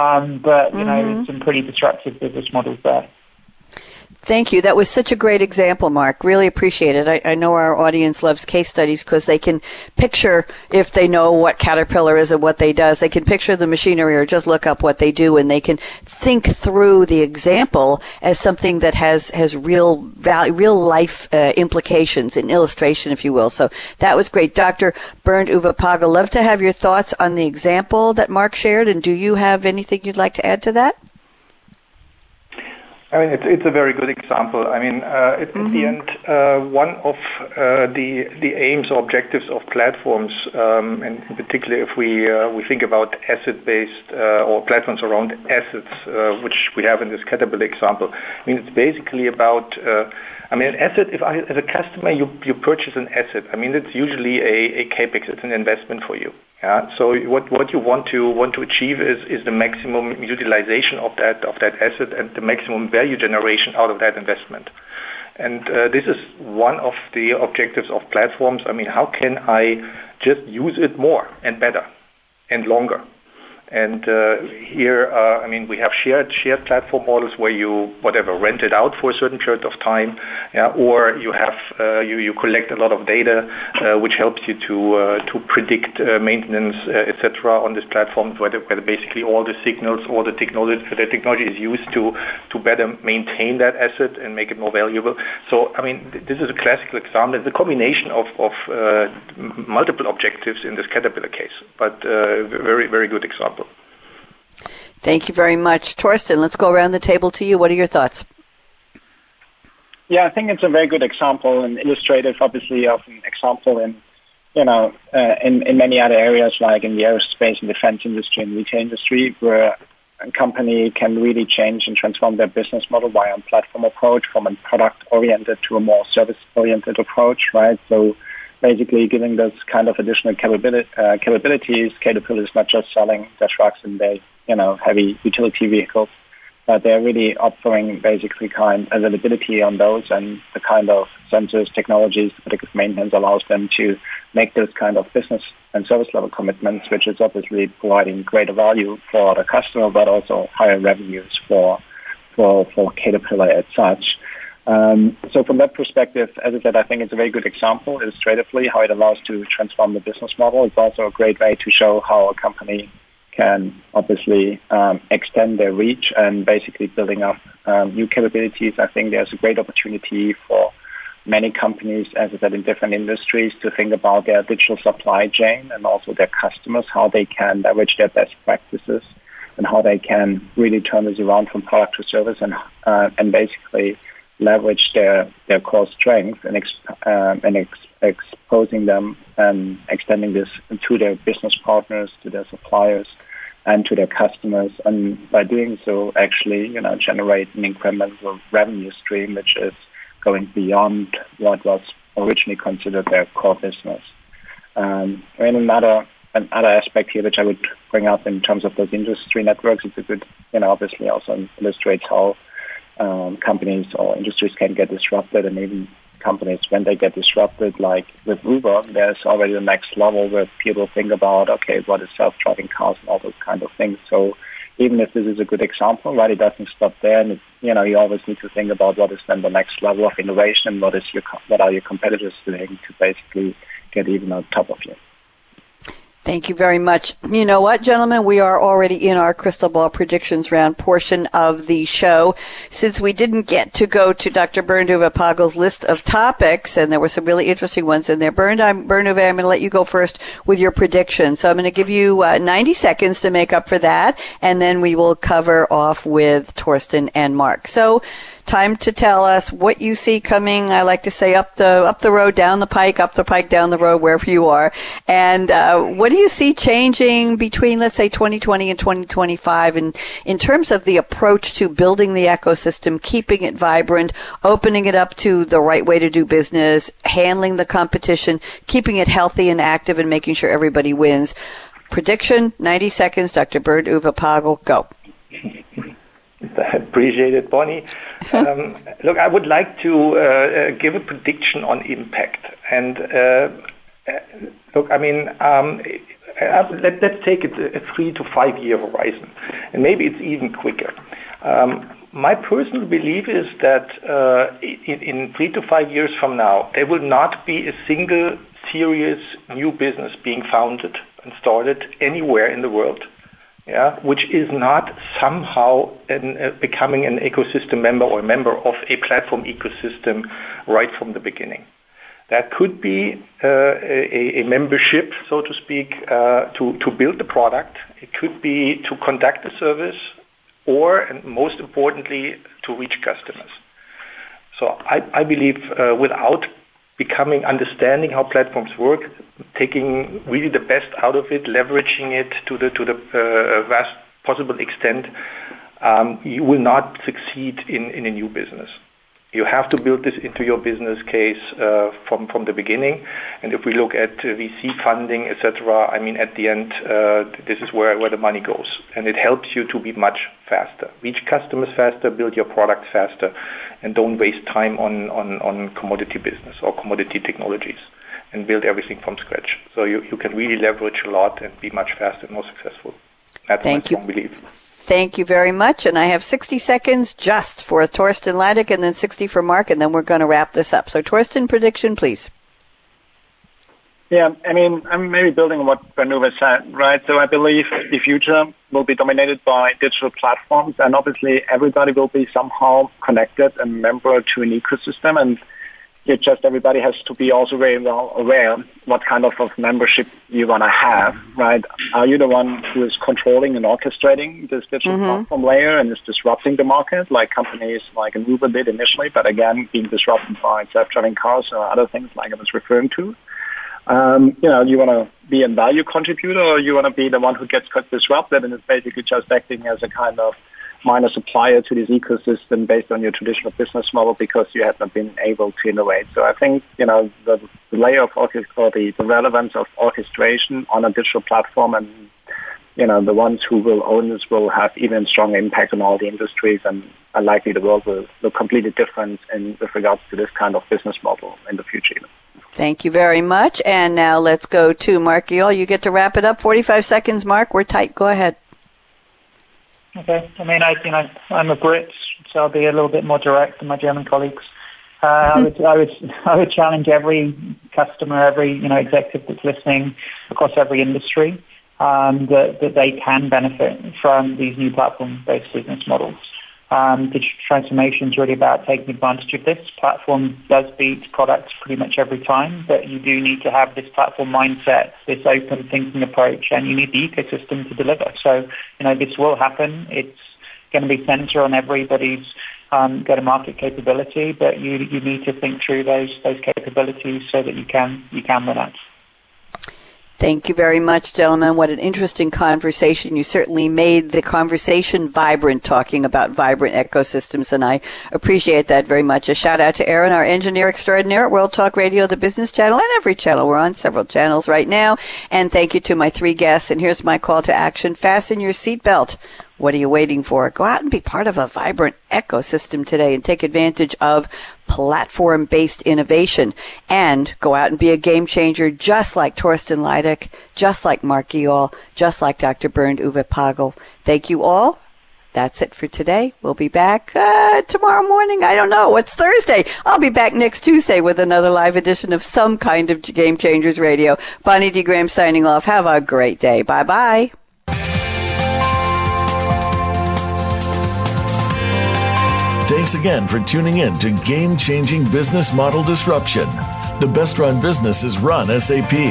um, but, you mm-hmm. know, some pretty disruptive business models there. Thank you. That was such a great example, Mark. Really appreciate it. I, I know our audience loves case studies because they can picture, if they know what Caterpillar is and what they does, they can picture the machinery or just look up what they do, and they can think through the example as something that has, has real value, real life uh, implications, an illustration, if you will. So that was great. Doctor Bernd Uwe Pagel, love to have your thoughts on the example that Mark shared, and do you have anything you'd like to add to that? I mean, it's, it's a very good example. I mean, uh, it, mm-hmm. at the end, uh, one of uh, the the aims or objectives of platforms, um, and in particular, if we uh, we think about asset-based uh, or platforms around assets, uh, which we have in this Caterpillar example. I mean, it's basically about. Uh, I mean, an asset. If I, as a customer, you you purchase an asset. I mean, it's usually a, a capex. It's an investment for you. Yeah. So what what you want to want to achieve is is the maximum utilization of that of that asset and the maximum value generation out of that investment. And uh, this is one of the objectives of platforms. I mean, how can I just use it more and better and longer? And uh, here, uh, I mean, we have shared shared platform models where you whatever rent it out for a certain period of time, yeah, or you have uh, you you collect a lot of data, uh, which helps you to uh, to predict uh, maintenance, uh, et cetera, on this platform, where the, where the basically all the signals, all the technology, the technology is used to to better maintain that asset and make it more valuable. So, I mean, th- this is a classical example. It's a combination of of uh, multiple objectives in this Caterpillar case, but uh, very very good example. Thank you very much. Torsten, let's go around the table to you. What are your thoughts? Yeah, I think it's a very good example and illustrative, obviously, of an example in, you know, uh, in, in many other areas, like in the aerospace and defense industry and retail industry, where a company can really change and transform their business model via a platform approach from a product-oriented to a more service-oriented approach, right? So basically giving those kind of additional capability, uh, capabilities. Caterpillar is not just selling their trucks and their, you know, heavy utility vehicles, but they're really offering basically kind of availability on those and the kind of sensors, technologies, predictive maintenance allows them to make those kind of business and service level commitments, which is obviously providing greater value for the customer, but also higher revenues for, for, for Caterpillar as such. Um, so from that perspective, as I said, I think it's a very good example illustratively how it allows to transform the business model. It's also a great way to show how a company can obviously um, extend their reach and basically building up um, new capabilities. I think there's a great opportunity for many companies, as I said, in different industries to think about their digital supply chain and also their customers, how they can leverage their best practices and how they can really turn this around from product to service and uh, and basically leverage their, their core strength and, ex, um, and ex, exposing them and extending this to their business partners, to their suppliers, and to their customers. And by doing so, actually, you know, generate an incremental revenue stream, which is going beyond what was originally considered their core business. Um, and another another aspect here, which I would bring up in terms of those industry networks, it's a good, you know, obviously also illustrates how Um, companies or industries can get disrupted, and even companies, when they get disrupted, like with Uber, there's already the next level where people think about, okay, what is self-driving cars and all those kind of things. So even if this is a good example, right, it doesn't stop there, and it, you know, you always need to think about what is then the next level of innovation and what is your, what are your competitors doing to basically get even on top of you. Thank you very much. You know what, gentlemen? We are already in our crystal ball predictions round portion of the show. Since we didn't get to go to Doctor Bernd Uwe Pagel's list of topics, and there were some really interesting ones in there, Bernd, I'm, Bernd Uwe, I'm going to let you go first with your prediction. So I'm going to give you uh, ninety seconds to make up for that, and then we will cover off with Torsten and Mark. So time to tell us what you see coming. I like to say up the up the road, down the pike, up the pike, down the road, wherever you are. And uh, what do you see changing between, let's say, twenty twenty and twenty twenty-five in, in terms of the approach to building the ecosystem, keeping it vibrant, opening it up to the right way to do business, handling the competition, keeping it healthy and active, and making sure everybody wins? Prediction, ninety seconds. Doctor Bernd Uwe Pagel, go. Appreciate it, Bonnie. Um, look, I would like to uh, give a prediction on impact. And uh, look, I mean, um, let, let's take it a three to five year horizon, and maybe it's even quicker. Um, My personal belief is that uh, in, in three to five years from now, there will not be a single serious new business being founded and started anywhere in the world, yeah, which is not somehow an, uh, becoming an ecosystem member or a member of a platform ecosystem right from the beginning. That could be uh, a, a membership, so to speak, uh, to, to build the product. It could be to conduct a service or, and most importantly, to reach customers. So I, I believe uh, without becoming, understanding how platforms work, taking really the best out of it, leveraging it to the, to the uh, vast possible extent, um, you will not succeed in, in a new business. You have to build this into your business case uh, from, from the beginning. And if we look at V C funding, et cetera, I mean, at the end, uh, this is where, where the money goes. And it helps you to be much faster. Reach customers faster, build your product faster, and don't waste time on, on, on commodity business or commodity technologies, and build everything from scratch. So you, you can really leverage a lot and be much faster and more successful. That's my strong belief. Thank you very much. And I have sixty seconds just for Torsten Liedtke and then sixty for Mark, and then we're going to wrap this up. So Torsten, prediction, please. Yeah, I mean, I'm maybe building on what Bernd Uwe said, right? So I believe the future will be dominated by digital platforms, and obviously everybody will be somehow connected and member to an ecosystem. And it just everybody has to be also very well aware what kind of, of membership you want to have, right? Are you the one who is controlling and orchestrating this digital mm-hmm. platform layer and is disrupting the market like companies like an Uber did initially, but again, being disrupted by self-driving cars or other things like I was referring to? Um, you know, you want to be a value contributor, or you want to be the one who gets disrupted and is basically just acting as a kind of minor supplier to this ecosystem based on your traditional business model because you have not been able to innovate. So I think, you know, the, the layer of or the, the relevance of orchestration on a digital platform, and, you know, the ones who will own this will have even stronger impact on all the industries, and likely the world will look completely different in with regards to this kind of business model in the future. Thank you very much. And now let's go to Mark Gial. You get to wrap it up. forty-five seconds, Mark. We're tight. Go ahead. Okay. I mean, I, you know, I'm a Brit, so I'll be a little bit more direct than my German colleagues. Uh, I would, I would, I would challenge every customer, every you know executive that's listening across every industry, um, that that they can benefit from these new platform-based business models. Um, digital transformation is really about taking advantage of this. Platform does beat products pretty much every time, but you do need to have this platform mindset, this open thinking approach, and you need the ecosystem to deliver. So, you know, this will happen. It's going to be centered on everybody's um, go-to-market capability, but you you need to think through those those capabilities so that you can you can win out. Thank you very much, gentlemen. What an interesting conversation. You certainly made the conversation vibrant, talking about vibrant ecosystems, and I appreciate that very much. A shout-out to Aaron, our engineer extraordinaire at World Talk Radio, the business channel, and every channel. We're on several channels right now. And thank you to my three guests. And here's my call to action. Fasten your seatbelt. What are you waiting for? Go out and be part of a vibrant ecosystem today and take advantage of platform-based innovation, and go out and be a game changer, just like Torsten Liedtke, just like Mark Gial, just like Doctor Bernd Uwe Pagel. Thank you all. That's it for today. We'll be back uh, tomorrow morning. I don't know. It's Thursday. I'll be back next Tuesday with another live edition of some kind of Game Changers Radio. Bonnie D. Graham signing off. Have a great day. Bye-bye. Thanks again for tuning in to Game Changing Business Model Disruption. The best run businesses run S A P.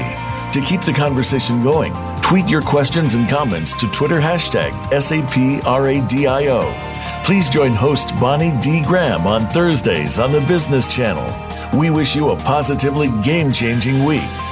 To keep the conversation going, tweet your questions and comments to Twitter hashtag S A P R A D I O. Please join host Bonnie D. Graham on Thursdays on the Business Channel. We wish you a positively game-changing week.